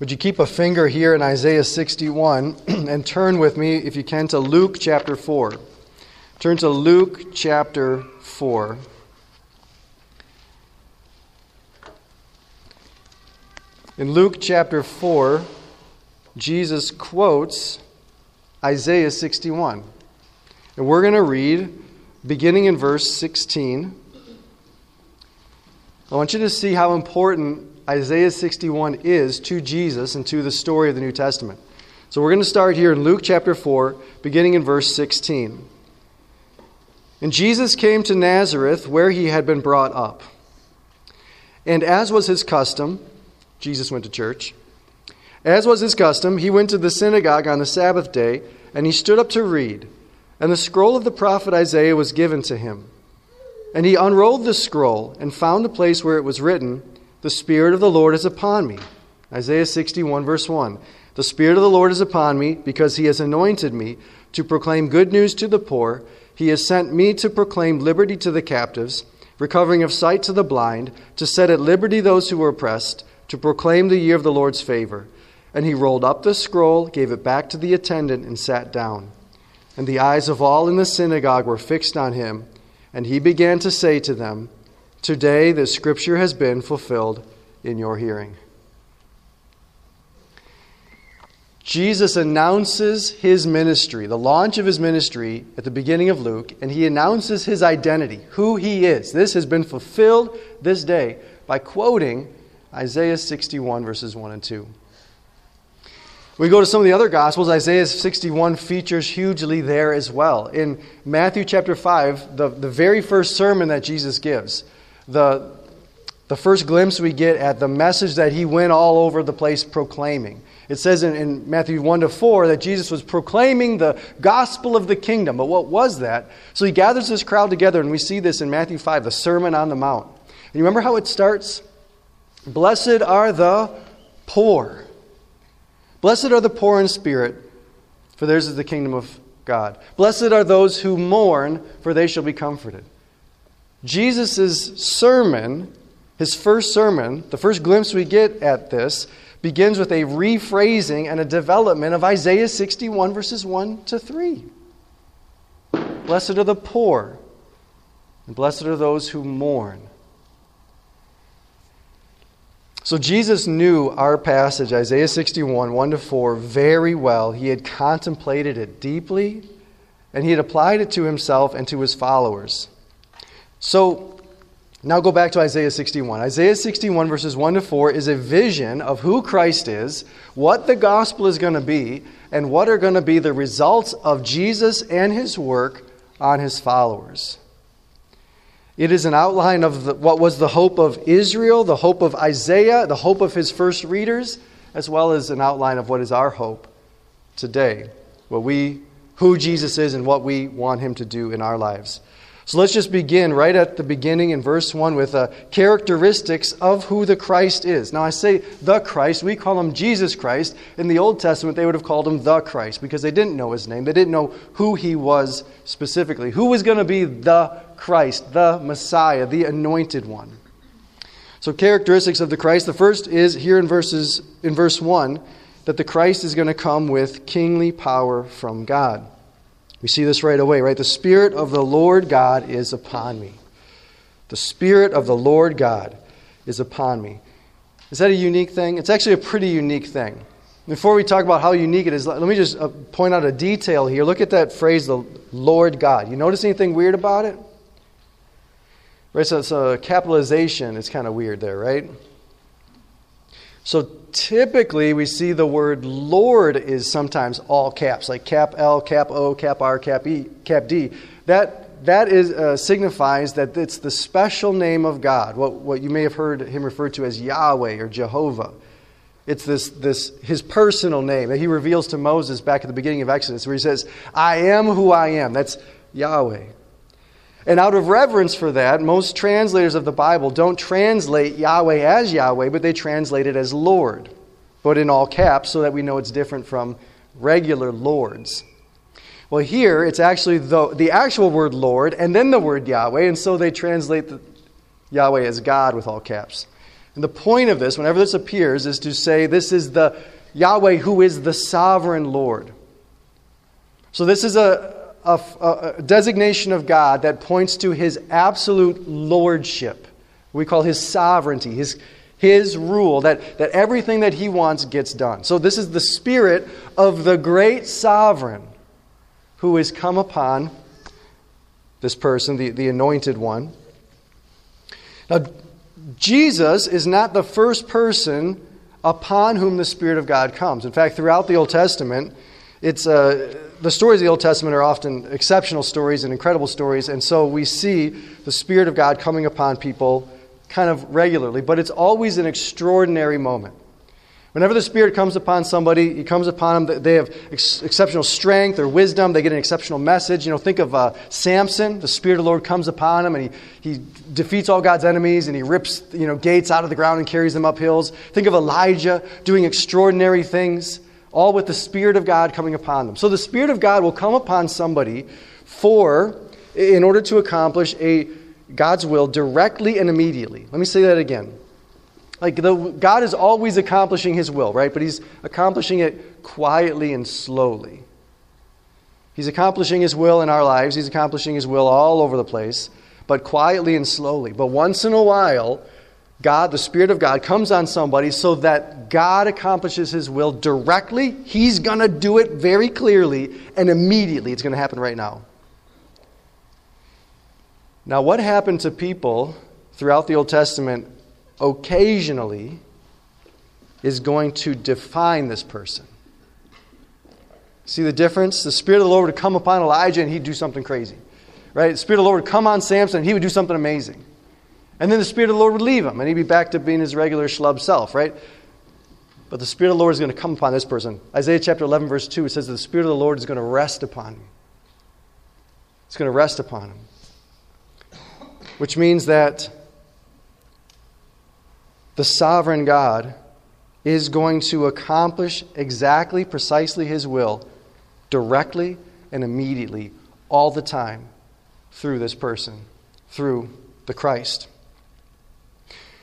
Would you keep a finger here in Isaiah 61 and turn with me, if you can, to Luke chapter 4. Turn to Luke chapter 4. In Luke chapter 4, Jesus quotes Isaiah 61. And we're going to read, beginning in verse 16. I want you to see how important Isaiah 61 is to Jesus and to the story of the New Testament. So we're going to start here in Luke chapter 4, beginning in verse 16. And Jesus came to Nazareth, where he had been brought up. And as was his custom, Jesus went to church. As was his custom, he went to the synagogue on the Sabbath day, and he stood up to read. And the scroll of the prophet Isaiah was given to him. And he unrolled the scroll and found the place where it was written, "The Spirit of the Lord is upon me." Isaiah 61, verse 1. "The Spirit of the Lord is upon me, because he has anointed me to proclaim good news to the poor. He has sent me to proclaim liberty to the captives, recovering of sight to the blind, to set at liberty those who were oppressed, to proclaim the year of the Lord's favor." And he rolled up the scroll, gave it back to the attendant, and sat down. And the eyes of all in the synagogue were fixed on him. And he began to say to them, "Today the Scripture has been fulfilled in your hearing." Jesus announces his ministry, the launch of his ministry at the beginning of Luke, and he announces his identity, who he is. This has been fulfilled this day by quoting Isaiah 61, verses 1 and 2. We go to some of the other Gospels. Isaiah 61 features hugely there as well. In Matthew chapter 5, the very first sermon that Jesus gives, the first glimpse we get at the message that he went all over the place proclaiming. It says in Matthew 1-4 that Jesus was proclaiming the gospel of the kingdom. But what was that? So he gathers this crowd together, and we see this in Matthew 5, the Sermon on the Mount. And you remember how it starts? "Blessed are the poor. Blessed are the poor in spirit, for theirs is the kingdom of God. Blessed are those who mourn, for they shall be comforted." Jesus' sermon, his first sermon, the first glimpse we get at this, begins with a rephrasing and a development of Isaiah 61, verses 1 to 3. Blessed are the poor, and blessed are those who mourn. So Jesus knew our passage, Isaiah 61, 1-4, very well. He had contemplated it deeply, and he had applied it to himself and to his followers. So now go back to Isaiah 61. Isaiah 61, verses 1-4, is a vision of who Christ is, what the gospel is going to be, and what are going to be the results of Jesus and his work on his followers. It is an outline of what was the hope of Israel, the hope of Isaiah, the hope of his first readers, as well as an outline of what is our hope today, who Jesus is and what we want him to do in our lives. So let's just begin right at the beginning in verse 1 with characteristics of who the Christ is. Now I say the Christ, we call him Jesus Christ. In the Old Testament, they would have called him the Christ because they didn't know his name. They didn't know who he was specifically. Who was going to be the Christ, the Messiah, the anointed one? So characteristics of the Christ. The first is here in verse 1 that the Christ is going to come with kingly power from God. We see this right away, right? The Spirit of the Lord God is upon me. The Spirit of the Lord God is upon me. Is that a unique thing? It's actually a pretty unique thing. Before we talk about how unique it is, let me just point out a detail here. Look at that phrase, the Lord God. You notice anything weird about it? Right, so it's a capitalization. It's kind of weird there, right? So typically, we see the word Lord is sometimes all caps, like cap L, cap O, cap R, cap E, cap D. That signifies that it's the special name of God, what you may have heard him referred to as Yahweh or Jehovah. It's this his personal name that he reveals to Moses back at the beginning of Exodus, where he says, "I am who I am." That's Yahweh. And out of reverence for that, most translators of the Bible don't translate Yahweh as Yahweh, but they translate it as Lord, but in all caps so that we know it's different from regular lords. Well, here it's actually the actual word Lord and then the word Yahweh, and so they translate Yahweh as God with all caps. And the point of this, whenever this appears, is to say this is the Yahweh who is the sovereign Lord. So this is a designation of God that points to His absolute lordship. We call His sovereignty, His rule, that everything that He wants gets done. So this is the spirit of the great sovereign who has come upon this person, the anointed one. Now, Jesus is not the first person upon whom the Spirit of God comes. In fact, throughout the Old Testament, the stories of the Old Testament are often exceptional stories and incredible stories, and so we see the Spirit of God coming upon people kind of regularly, but it's always an extraordinary moment. Whenever the Spirit comes upon somebody, He comes upon them, they have exceptional strength or wisdom, they get an exceptional message. You know, think of Samson. The Spirit of the Lord comes upon him, and he defeats all God's enemies, and he rips, gates out of the ground and carries them up hills. Think of Elijah doing extraordinary things, all with the Spirit of God coming upon them. So the Spirit of God will come upon somebody in order to accomplish God's will directly and immediately. Let me say that again. God is always accomplishing His will, right? But He's accomplishing it quietly and slowly. He's accomplishing His will in our lives. He's accomplishing His will all over the place, but quietly and slowly. But once in a while, God, the Spirit of God, comes on somebody so that God accomplishes His will directly. He's going to do it very clearly and immediately. It's going to happen right now. Now, what happened to people throughout the Old Testament occasionally is going to define this person. See the difference? The Spirit of the Lord would come upon Elijah and he'd do something crazy, right? The Spirit of the Lord would come on Samson and he would do something amazing. And then the Spirit of the Lord would leave him and he'd be back to being his regular schlub self, right? But the Spirit of the Lord is going to come upon this person. Isaiah chapter 11 verse 2, it says that the Spirit of the Lord is going to rest upon him. It's going to rest upon him. Which means that the sovereign God is going to accomplish exactly, precisely His will, directly and immediately, all the time, through this person, through the Christ.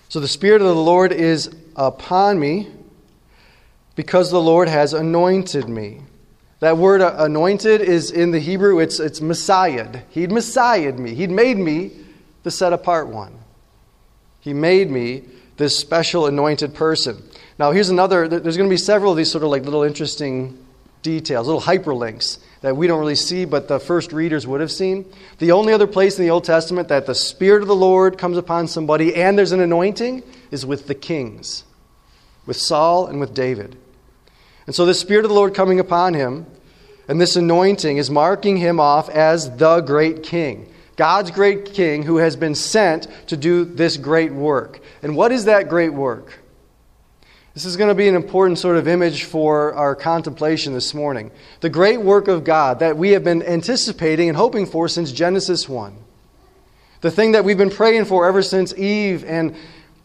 So the Spirit of the Lord is upon me because the Lord has anointed me. That word anointed is in the Hebrew, it's messiahed. He'd messiahed me. He'd made me the set-apart one. He made me this special anointed person. Now here's another, there's going to be several of these sort of like little interesting details, little hyperlinks that we don't really see, but the first readers would have seen. The only other place in the Old Testament that the Spirit of the Lord comes upon somebody and there's an anointing is with the kings, with Saul and with David. And so the Spirit of the Lord coming upon him and this anointing is marking him off as the great king. God's great king who has been sent to do this great work. And what is that great work? This is going to be an important sort of image for our contemplation this morning. The great work of God that we have been anticipating and hoping for since Genesis 1. The thing that we've been praying for ever since Eve and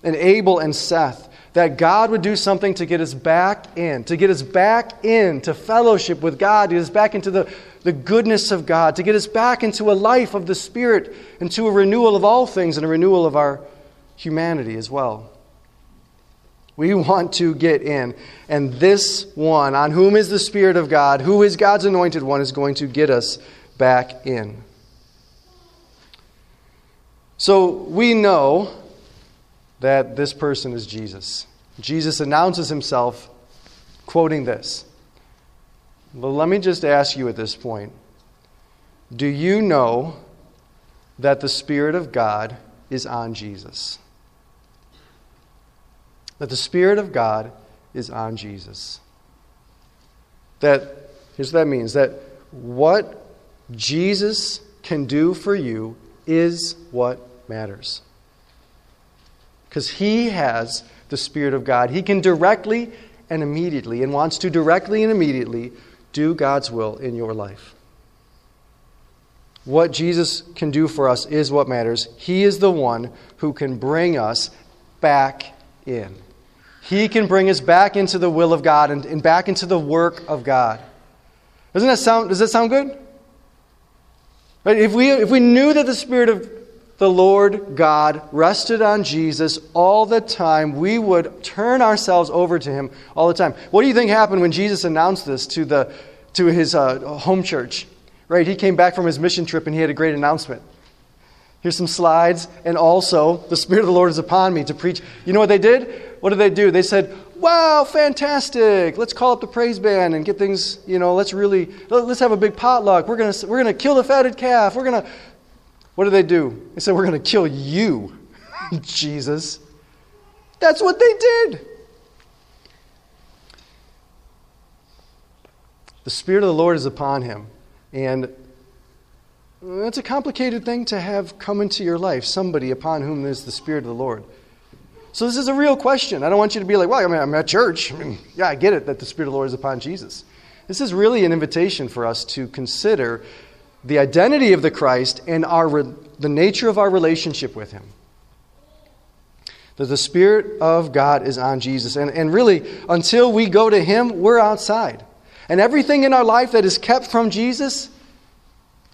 Abel and Seth. That God would do something to get us back in. To get us back into fellowship with God. To get us back into the goodness of God, to get us back into a life of the Spirit and to a renewal of all things and a renewal of our humanity as well. We want to get in. And this one, on whom is the Spirit of God, who is God's anointed one, is going to get us back in. So we know that this person is Jesus. Jesus announces himself quoting this. Well, let me just ask you at this point, do you know that the Spirit of God is on Jesus? That the Spirit of God is on Jesus. Here's what that means, that what Jesus can do for you is what matters. Because He has the Spirit of God. He can directly and immediately, and wants to directly and immediately, do God's will in your life. What Jesus can do for us is what matters. He is the one who can bring us back in. He can bring us back into the will of God and back into the work of God. Does that sound good? Right? If we knew that the Spirit of the Lord God rested on Jesus all the time. We would turn ourselves over to him all the time. What do you think happened when Jesus announced this to his home church? Right, he came back from his mission trip and he had a great announcement. Here's some slides, and also, the Spirit of the Lord is upon me to preach. You know what they did? What did they do? They said, wow, fantastic. Let's call up the praise band and get things, you know, let's have a big potluck. We're gonna kill the fatted calf. What did they do? They said, we're going to kill you, Jesus. That's what they did. The Spirit of the Lord is upon him, and it's a complicated thing to have come into your life, somebody upon whom there's the Spirit of the Lord. So this is a real question. I don't want you to be like, well, I'm at church. Yeah, I get it that the Spirit of the Lord is upon Jesus. This is really an invitation for us to consider the identity of the Christ and the nature of our relationship with him. That the Spirit of God is on Jesus. And really, until we go to him, we're outside. And everything in our life that is kept from Jesus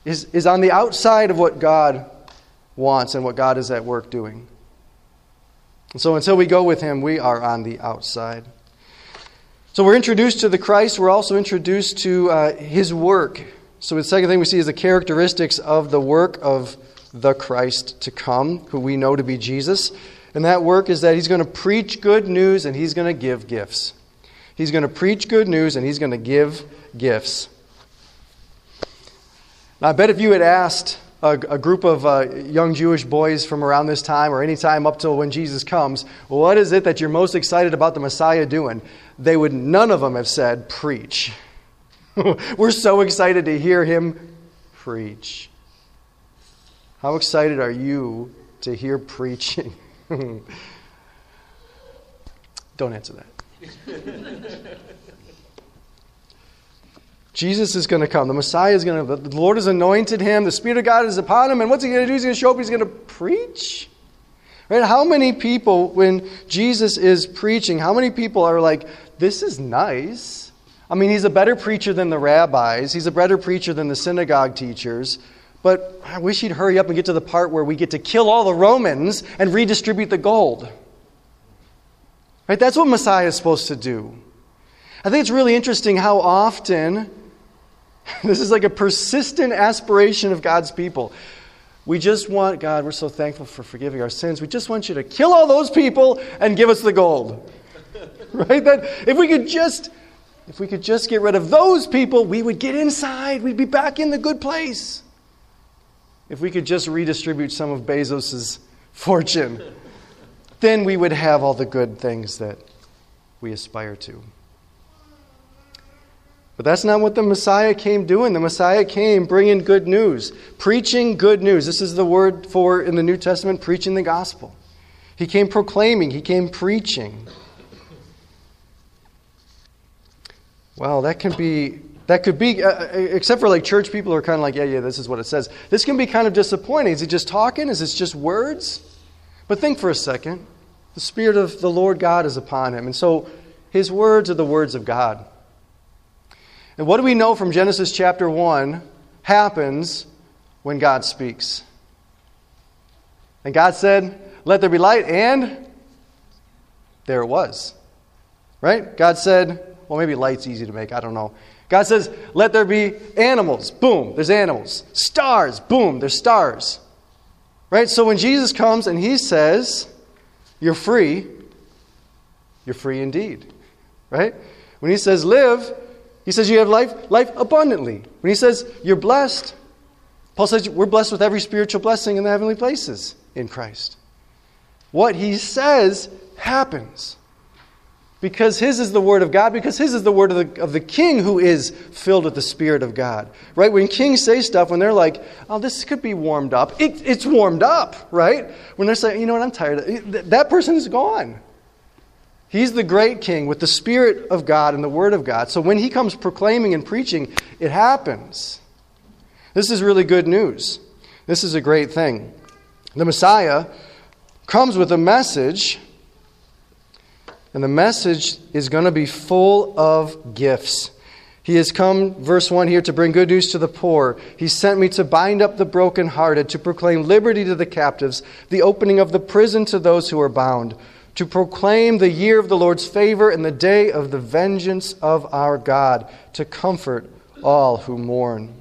is on the outside of what God wants and what God is at work doing. And so until we go with him, we are on the outside. So we're introduced to the Christ. We're also introduced to his work. So the second thing we see is the characteristics of the work of the Christ to come, who we know to be Jesus. And that work is that he's going to preach good news and he's going to give gifts. He's going to preach good news and he's going to give gifts. Now, I bet if you had asked a group of young Jewish boys from around this time or any time up till when Jesus comes, what is it that you're most excited about the Messiah doing? They would, none of them have said, preach. We're so excited to hear him preach. How excited are you to hear preaching? Don't answer that. Jesus is going to come. The Messiah is going to... The Lord has anointed him. The Spirit of God is upon him. And what's he going to do? He's going to show up. He's going to preach. Right? How many people, when Jesus is preaching, how many people are like, this is nice. I mean, he's a better preacher than the rabbis. He's a better preacher than the synagogue teachers. But I wish he'd hurry up and get to the part where we get to kill all the Romans and redistribute the gold. Right? That's what Messiah is supposed to do. I think it's really interesting how often... This is like a persistent aspiration of God's people. We just want, God, we're so thankful for forgiving our sins. We just want you to kill all those people and give us the gold. Right? That if we could just get rid of those people, we would get inside. We'd be back in the good place. If we could just redistribute some of Bezos's fortune, then we would have all the good things that we aspire to. But that's not what the Messiah came doing. The Messiah came bringing good news, preaching good news. This is the word for, in the New Testament, preaching the gospel. He came proclaiming. He came preaching. Well, that could be, except for like church people who are kind of like, yeah, this is what it says. This can be kind of disappointing. Is he just talking? Is this just words? But think for a second. The Spirit of the Lord God is upon him. And so his words are the words of God. And what do we know from Genesis chapter 1 happens when God speaks? And God said, let there be light, and there it was. Right? God said, well, maybe light's easy to make, I don't know. God says, let there be animals. Boom, there's animals. Stars. Boom, there's stars. Right? So when Jesus comes and he says, you're free indeed. Right? When he says live... He says you have life abundantly. When he says you're blessed, Paul says we're blessed with every spiritual blessing in the heavenly places in Christ. What he says happens. Because his is the word of God, because his is the word of the king who is filled with the Spirit of God. Right? When kings say stuff, when they're like, oh, this could be warmed up, it's warmed up, right? When they're saying, you know what, I'm tired of it, that person is gone. He's the great king with the Spirit of God and the word of God. So when he comes proclaiming and preaching, it happens. This is really good news. This is a great thing. The Messiah comes with a message, and the message is going to be full of gifts. He has come, verse 1 here, to bring good news to the poor. He sent me to bind up the brokenhearted, to proclaim liberty to the captives, the opening of the prison to those who are bound, to proclaim the year of the Lord's favor and the day of the vengeance of our God, to comfort all who mourn.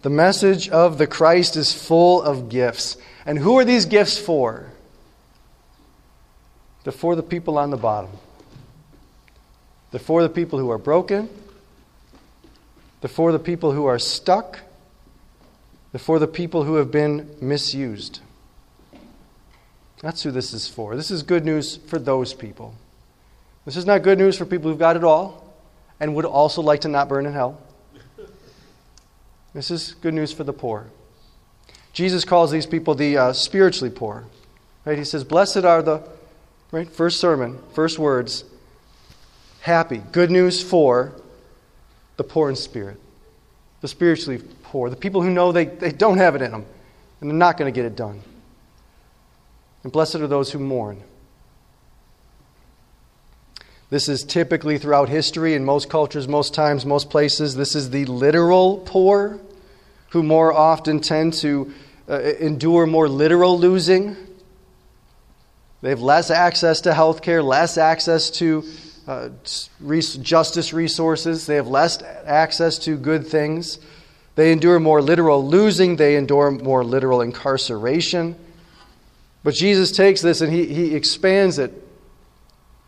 The message of the Christ is full of gifts. And who are these gifts for? They're for the people on the bottom. They're for the people who are broken. They're for the people who are stuck. They're for the people who have been misused. That's who this is for. This is good news for those people. This is not good news for people who've got it all and would also like to not burn in hell. This is good news for the poor. Jesus calls these people the spiritually poor. Right? He says, blessed are the, right? First sermon, first words, happy, good news for the poor in spirit, the spiritually poor, the people who know they don't have it in them and they're not going to get it done. And blessed are those who mourn. This is typically throughout history, in most cultures, most times, most places. This is the literal poor who more often tend to endure more literal losing. They have less access to health care, less access to justice resources. They have less access to good things. They endure more literal losing. They endure more literal incarceration. But Jesus takes this and he expands it.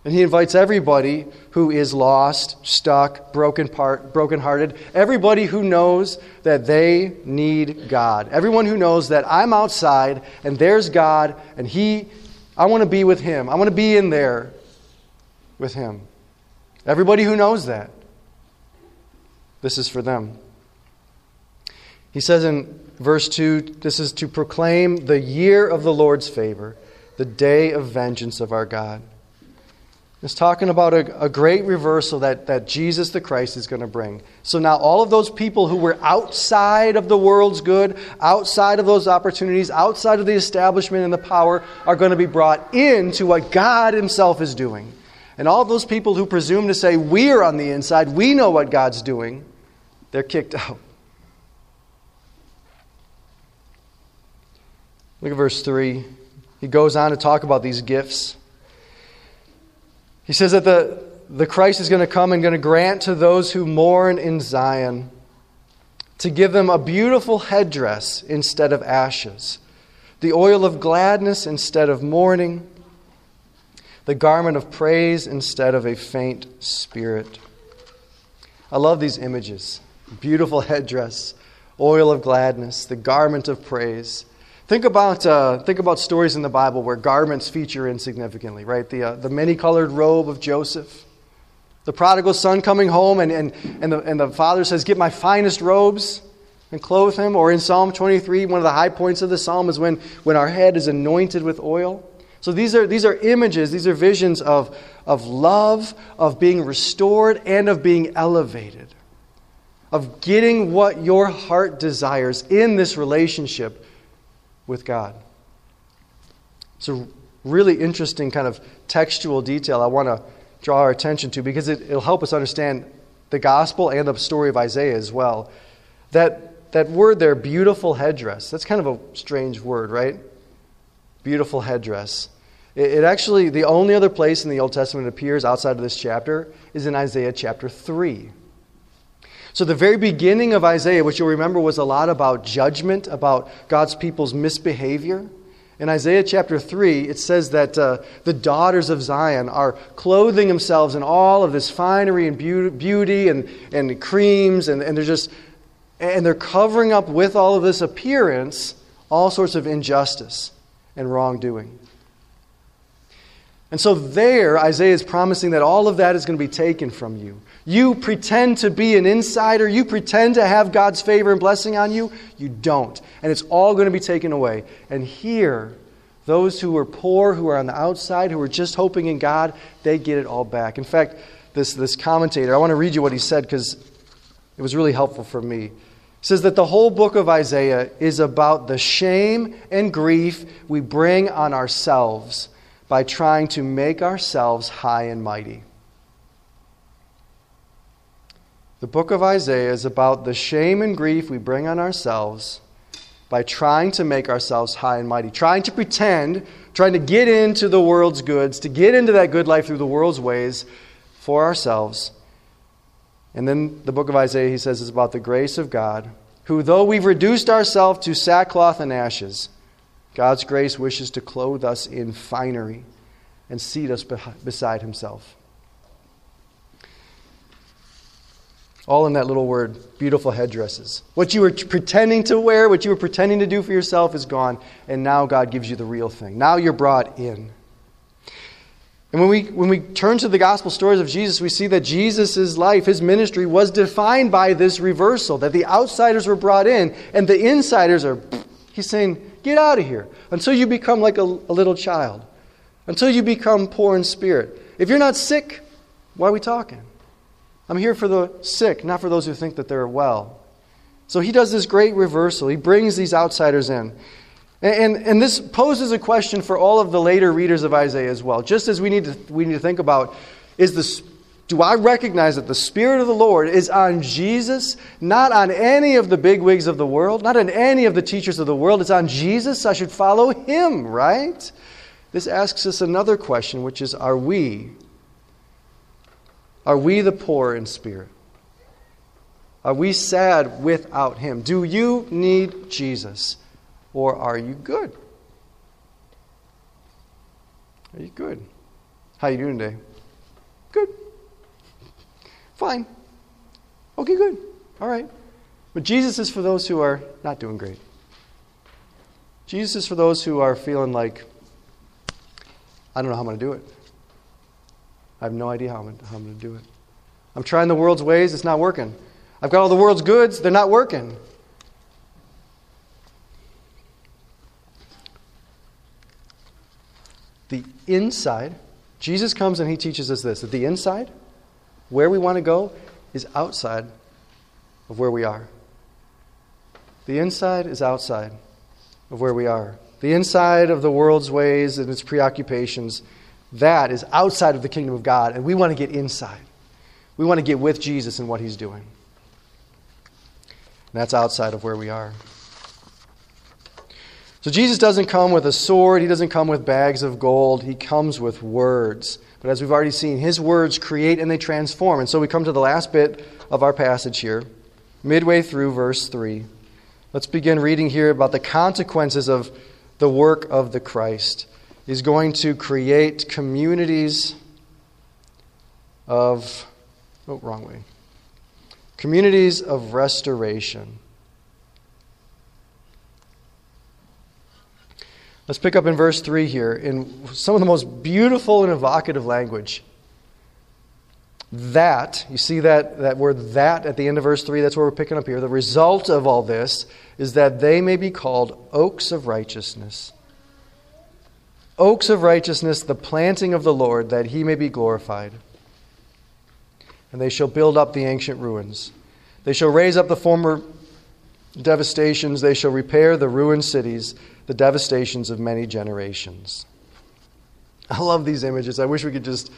And he invites everybody who is lost, stuck, brokenhearted, everybody who knows that they need God. Everyone who knows that I'm outside and there's God and I want to be with him. I want to be in there with him. Everybody who knows that. This is for them. He says in verse 2, this is to proclaim the year of the Lord's favor, the day of vengeance of our God. It's talking about a great reversal that Jesus the Christ is going to bring. So now all of those people who were outside of the world's good, outside of those opportunities, outside of the establishment and the power, are going to be brought into what God himself is doing. And all of those people who presume to say, we're on the inside, we know what God's doing, they're kicked out. Look at verse 3. He goes on to talk about these gifts. He says that the Christ is going to come and going to grant to those who mourn in Zion to give them a beautiful headdress instead of ashes, the oil of gladness instead of mourning, the garment of praise instead of a faint spirit. I love these images. Beautiful headdress, oil of gladness, the garment of praise. Think about stories in the Bible where garments feature insignificantly, right? The many-colored robe of Joseph, the prodigal son coming home, and the father says, "Get my finest robes and clothe him." Or in Psalm 23, one of the high points of the psalm is when our head is anointed with oil. So these are images, these are visions of love, of being restored, and of being elevated, of getting what your heart desires in this relationship with God. It's a really interesting kind of textual detail I want to draw our attention to because it'll help us understand the gospel and the story of Isaiah as well. That word there, beautiful headdress, that's kind of a strange word, right? Beautiful headdress. It actually, the only other place in the Old Testament it appears outside of this chapter is in Isaiah chapter 3. So the very beginning of Isaiah, which you'll remember was a lot about judgment, about God's people's misbehavior. In Isaiah chapter 3, it says that the daughters of Zion are clothing themselves in all of this finery and beauty and creams, and they're covering up with all of this appearance all sorts of injustice and wrongdoing. And so there, Isaiah is promising that all of that is going to be taken from you. You pretend to be an insider. You pretend to have God's favor and blessing on you. You don't. And it's all going to be taken away. And here, those who are poor, who are on the outside, who are just hoping in God, they get it all back. In fact, this commentator, I want to read you what he said because it was really helpful for me. It says that the whole book of Isaiah is about the shame and grief we bring on ourselves by trying to make ourselves high and mighty. The book of Isaiah is about the shame and grief we bring on ourselves by trying to make ourselves high and mighty, trying to pretend, trying to get into the world's goods, to get into that good life through the world's ways for ourselves. And then the book of Isaiah, he says, is about the grace of God, who, though we've reduced ourselves to sackcloth and ashes, God's grace wishes to clothe us in finery and seat us beside himself. All in that little word, beautiful headdresses. What you were pretending to wear, what you were pretending to do for yourself is gone, and now God gives you the real thing. Now you're brought in. And when we turn to the gospel stories of Jesus, we see that Jesus' life, his ministry, was defined by this reversal, that the outsiders were brought in, and the insiders are, he's saying, get out of here, until you become like a little child, until you become poor in spirit. If you're not sick, why are we talking? I'm here for the sick, not for those who think that they're well. So he does this great reversal. He brings these outsiders in. And this poses a question for all of the later readers of Isaiah as well. Just as we need to think about, do I recognize that the Spirit of the Lord is on Jesus, not on any of the bigwigs of the world, not on any of the teachers of the world. It's on Jesus. I should follow him, right? This asks us another question, which is, Are we the poor in spirit? Are we sad without him? Do you need Jesus? Or are you good? Are you good? How you doing today? Good. Fine. Okay, good. All right. But Jesus is for those who are not doing great. Jesus is for those who are feeling like, I don't know how I'm going to do it. I have no idea how I'm going to do it. I'm trying the world's ways. It's not working. I've got all the world's goods. They're not working. The inside, Jesus comes and he teaches us this, that the inside, where we want to go, is outside of where we are. The inside is outside of where we are. The inside of the world's ways and its preoccupations, that is outside of the kingdom of God, and we want to get inside. We want to get with Jesus and what he's doing. And that's outside of where we are. So Jesus doesn't come with a sword. He doesn't come with bags of gold. He comes with words. But as we've already seen, his words create and they transform. And so we come to the last bit of our passage here, midway through verse 3. Let's begin reading here about the consequences of the work of the Christ. He's going to create communities of restoration. Let's pick up in verse 3 here in some of the most beautiful and evocative language. That, you see that word that at the end of verse 3, that's where we're picking up here. The result of all this is that they may be called oaks of righteousness. Oaks of righteousness, the planting of the Lord, that he may be glorified. And they shall build up the ancient ruins. They shall raise up the former devastations. They shall repair the ruined cities, the devastations of many generations. I love these images. I wish we could just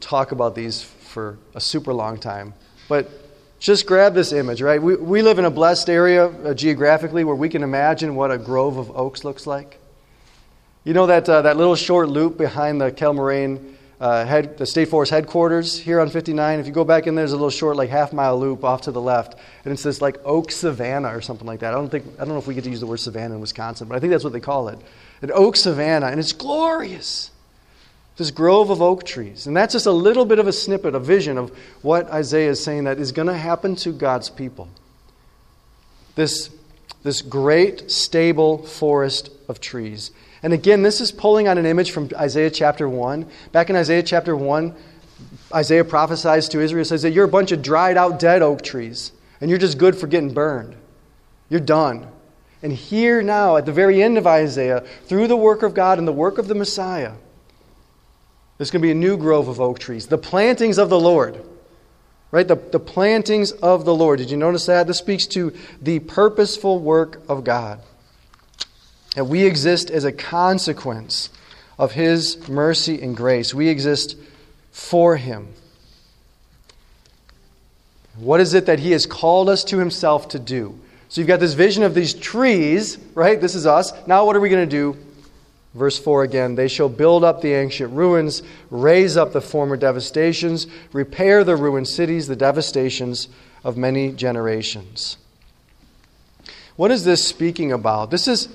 talk about these for a super long time. But just grab this image, right? We live in a blessed area geographically where we can imagine what a grove of oaks looks like. You know that little short loop behind the Kettle Moraine, the State Forest headquarters here on 59? If you go back in there's a little short half-mile loop off to the left. And it's this oak savanna or something like that. I don't know if we get to use the word savanna in Wisconsin, but I think that's what they call it. An oak savanna, and it's glorious. This grove of oak trees. And that's just a little bit of a snippet, a vision of what Isaiah is saying that is going to happen to God's people. This great, stable forest of trees. And again, this is pulling on an image from Isaiah chapter 1. Back in Isaiah chapter 1, Isaiah prophesies to Israel, says that you're a bunch of dried out dead oak trees, and you're just good for getting burned. You're done. And here now, at the very end of Isaiah, through the work of God and the work of the Messiah, there's going to be a new grove of oak trees, the plantings of the Lord. Right? The plantings of the Lord. Did you notice that? This speaks to the purposeful work of God. That we exist as a consequence of his mercy and grace. We exist for him. What is it that he has called us to himself to do? So you've got this vision of these trees, right? This is us. Now what are we going to do? Verse 4 again, they shall build up the ancient ruins, raise up the former devastations, repair the ruined cities, the devastations of many generations. What is this speaking about? This is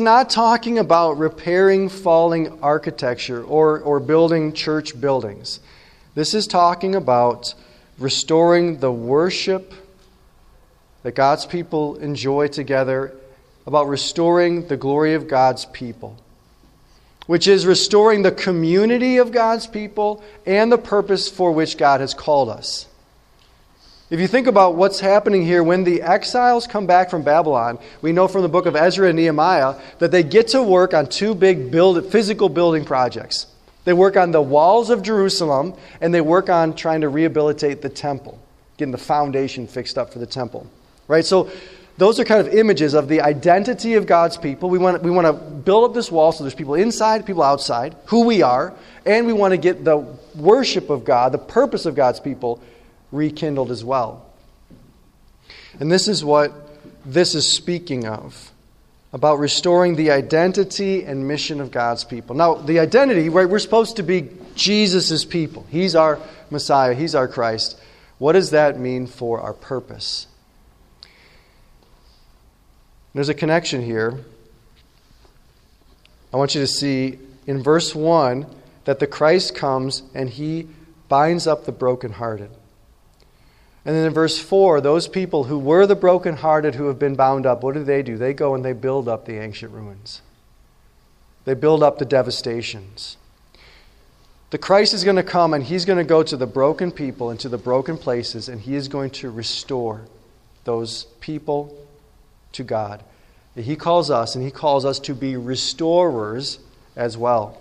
not talking about repairing falling architecture or building church buildings. This is talking about restoring the worship that God's people enjoy together, about restoring the glory of God's people, which is restoring the community of God's people and the purpose for which God has called us. If you think about what's happening here, when the exiles come back from Babylon, we know from the book of Ezra and Nehemiah that they get to work on two big physical building projects. They work on the walls of Jerusalem, and they work on trying to rehabilitate the temple, getting the foundation fixed up for the temple. Right? So those are kind of images of the identity of God's people. We want to build up this wall so there's people inside, people outside, who we are, and we want to get the worship of God, the purpose of God's people, rekindled as well. And this is what this is speaking of, about restoring the identity and mission of God's people. Now, the identity, right, we're supposed to be Jesus' people. He's our Messiah. He's our Christ. What does that mean for our purpose? There's a connection here. I want you to see in verse 1 that the Christ comes and he binds up the brokenhearted. And then in verse 4, those people who were the brokenhearted who have been bound up, what do? They go and they build up the ancient ruins. They build up the devastations. The Christ is going to come and he's going to go to the broken people and to the broken places, and he is going to restore those people to God. He calls us, and he calls us to be restorers as well.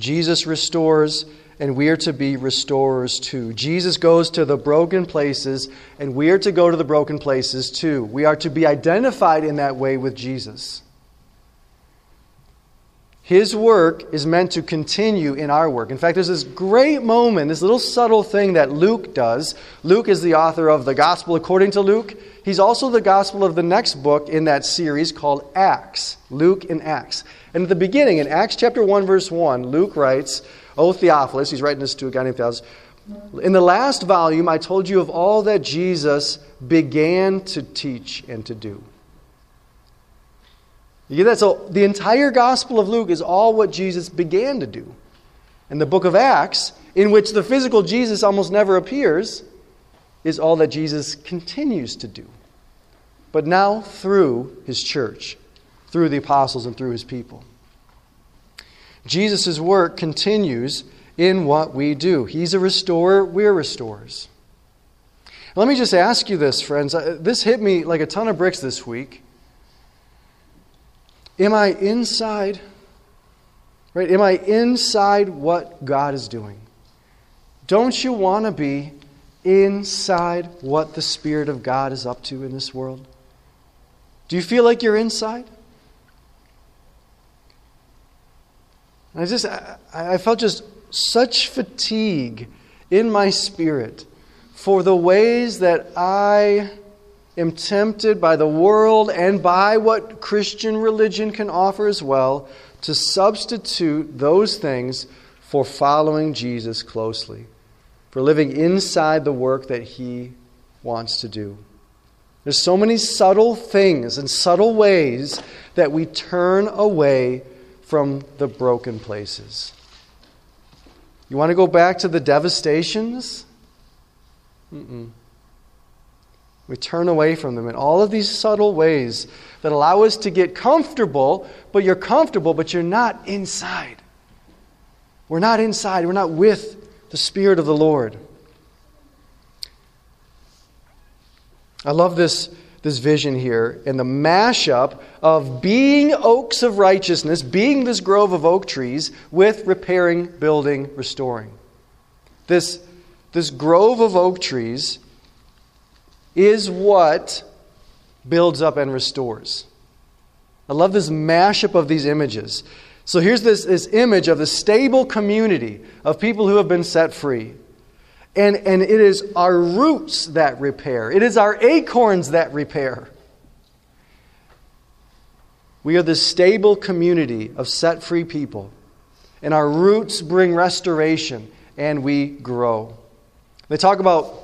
Jesus restores, and we are to be restorers too. Jesus goes to the broken places, and we are to go to the broken places too. We are to be identified in that way with Jesus. His work is meant to continue in our work. In fact, there's this great moment, this little subtle thing that Luke does. Luke is the author of the Gospel according to Luke. He's also the gospel of the next book in that series called Acts, Luke and Acts. And at the beginning, in Acts chapter 1, verse 1, Luke writes, "O Theophilus," he's writing this to a guy named Theophilus, "in the last volume I told you of all that Jesus began to teach and to do." You get that? So the entire Gospel of Luke is all what Jesus began to do. And the book of Acts, in which the physical Jesus almost never appears, is all that Jesus continues to do. But now through his church, through the apostles and through his people. Jesus' work continues in what we do. He's a restorer, we're restorers. Let me just ask you this, friends. This hit me like a ton of bricks this week. Am I inside? Right? Am I inside what God is doing? Don't you want to be inside what the Spirit of God is up to in this world? Do you feel like you're inside? I felt just such fatigue in my spirit for the ways that I am tempted by the world and by what Christian religion can offer as well to substitute those things for following Jesus closely, for living inside the work that he wants to do. There's so many subtle things and subtle ways that we turn away from the broken places. You want to go back to the devastations? We turn away from them in all of these subtle ways that allow us to get comfortable, but you're not inside. We're not inside. We're not with the Spirit of the Lord. I love this vision here and the mashup of being oaks of righteousness, being this grove of oak trees, with repairing, building, restoring. This grove of oak trees is what builds up and restores. I love this mashup of these images. So here's this image of the stable community of people who have been set free. And it is our roots that repair. It is our acorns that repair. We are the stable community of set free people. And our roots bring restoration and we grow. They talk about,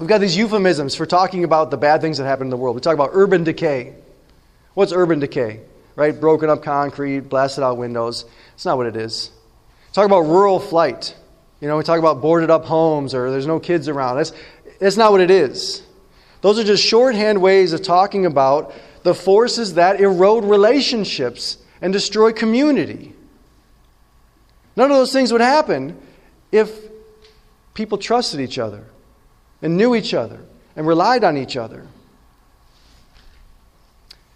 we've got these euphemisms for talking about the bad things that happen in the world. We talk about urban decay. What's urban decay? Right? Broken up concrete, blasted out windows. It's not what it is. Talk about rural flight. You know, we talk about boarded up homes or there's no kids around. That's not what it is. Those are just shorthand ways of talking about the forces that erode relationships and destroy community. None of those things would happen if people trusted each other and knew each other and relied on each other.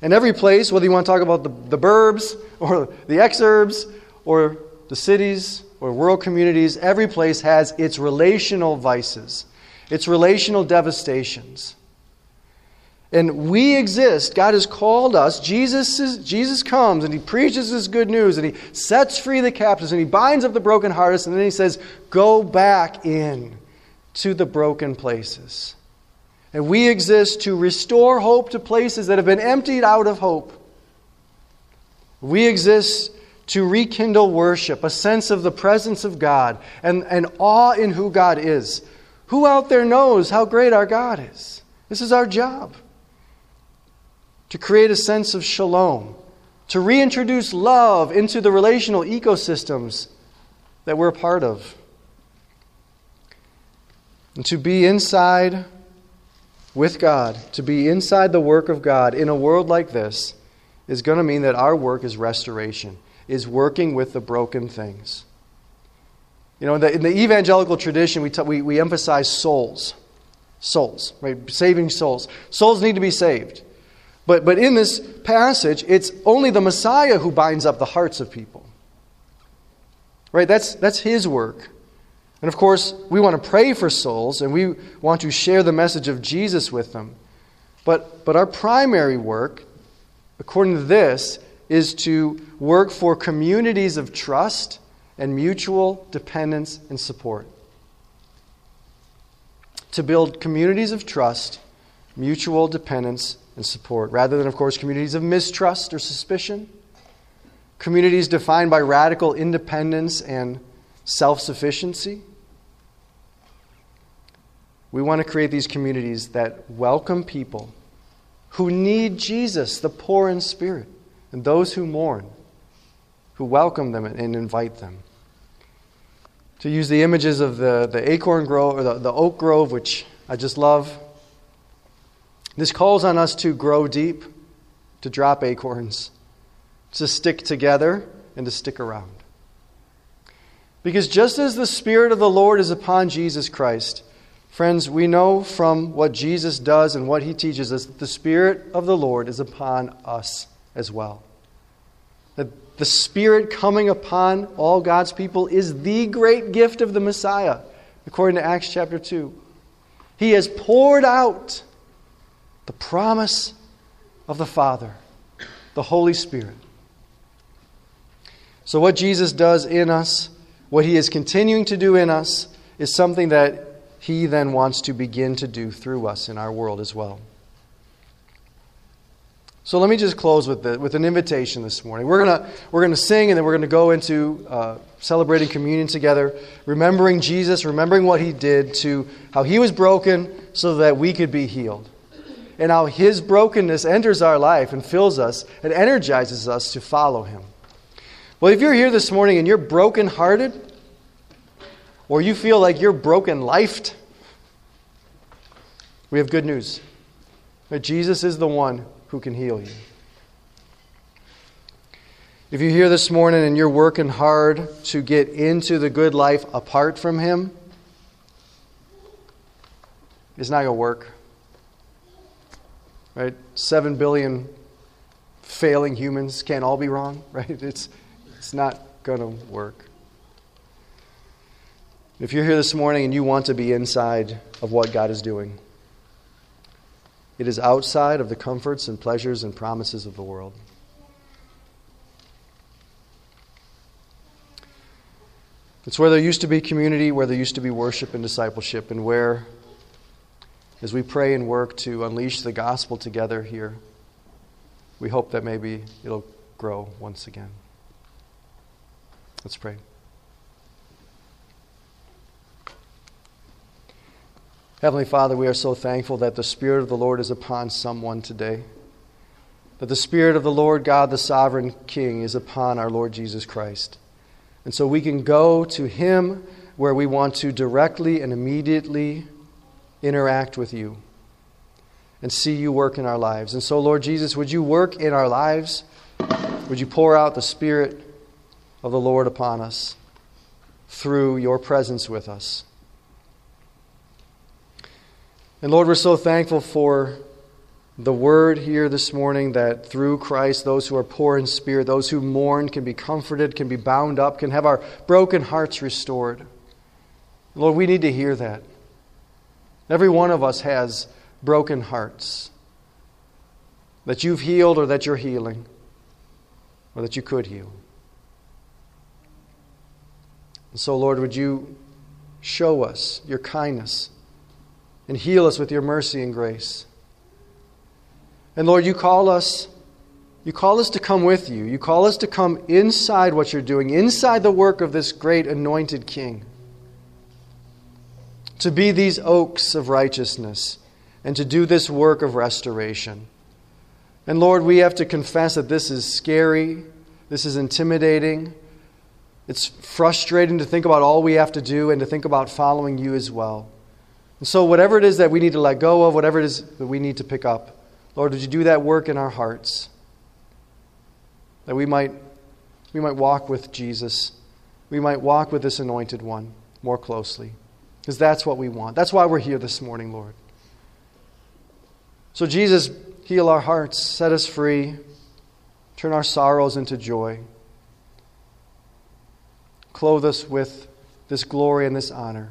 And every place, whether you want to talk about the burbs or the exurbs or the cities or rural communities, every place has its relational vices, its relational devastations. And we exist. God has called us. Jesus comes and He preaches His good news and He sets free the captives and He binds up the brokenhearted, and then He says, go back in to the broken places. And we exist to restore hope to places that have been emptied out of hope. We exist to rekindle worship, a sense of the presence of God and an awe in who God is. Who out there knows how great our God is? This is our job. To create a sense of shalom, to reintroduce love into the relational ecosystems that we're a part of. And to be inside with God, to be inside the work of God in a world like this is going to mean that our work is restoration, is working with the broken things. You know, in the evangelical tradition, we emphasize souls. Souls, right? Saving souls. Souls need to be saved. But in this passage, it's only the Messiah who binds up the hearts of people. Right? That's His work. And of course, we want to pray for souls, and we want to share the message of Jesus with them. But our primary work, according to this, is to work for communities of trust and mutual dependence and support. To build communities of trust, mutual dependence, and support, rather than, of course, communities of mistrust or suspicion, communities defined by radical independence and self-sufficiency. We want to create these communities that welcome people who need Jesus, the poor in spirit, and those who mourn, who welcome them and invite them. To use the images of the acorn grove or the oak grove, which I just love, this calls on us to grow deep, to drop acorns, to stick together, and to stick around. Because just as the Spirit of the Lord is upon Jesus Christ, friends, we know from what Jesus does and what He teaches us that the Spirit of the Lord is upon us as well. That the Spirit coming upon all God's people is the great gift of the Messiah, according to Acts chapter 2. He has poured out the promise of the Father, the Holy Spirit. So what Jesus does in us, what He is continuing to do in us, is something that He then wants to begin to do through us in our world as well. So let me just close with an invitation this morning. We're gonna sing, and then we're going to go into celebrating communion together, remembering Jesus, remembering what He did, to how He was broken so that we could be healed. And how His brokenness enters our life and fills us and energizes us to follow Him. Well, if you're here this morning and you're brokenhearted, or you feel like you're broken-lifed, we have good news. That Jesus is the one who can heal you. If you're here this morning and you're working hard to get into the good life apart from Him, it's not going to work. Right? 7 billion failing humans can't all be wrong, right? It's not going to work. If you're here this morning and you want to be inside of what God is doing, it is outside of the comforts and pleasures and promises of the world. It's where there used to be community, where there used to be worship and discipleship, and where, as we pray and work to unleash the gospel together here, we hope that maybe it'll grow once again. Let's pray. Heavenly Father, we are so thankful that the Spirit of the Lord is upon someone today. That the Spirit of the Lord God, the Sovereign King, is upon our Lord Jesus Christ. And so we can go to Him where we want to directly and immediately interact with You and see You work in our lives. And so, Lord Jesus, would You work in our lives? Would You pour out the Spirit of the Lord upon us through Your presence with us? And Lord, we're so thankful for the word here this morning that through Christ, those who are poor in spirit, those who mourn can be comforted, can be bound up, can have our broken hearts restored. Lord, we need to hear that. Every one of us has broken hearts that You've healed or that You're healing or that You could heal. And so, Lord, would You show us Your kindness and heal us with Your mercy and grace. And Lord, You call us to come with You. You call us to come inside what You're doing, inside the work of this great anointed King. To be these oaks of righteousness and to do this work of restoration. And Lord, we have to confess that this is scary. This is intimidating. It's frustrating to think about all we have to do and to think about following You as well. And so whatever it is that we need to let go of, whatever it is that we need to pick up, Lord, would You do that work in our hearts, that we might walk with Jesus, we might walk with this Anointed One more closely, because that's what we want. That's why we're here this morning, Lord. So Jesus, heal our hearts, set us free, turn our sorrows into joy, clothe us with this glory and this honor.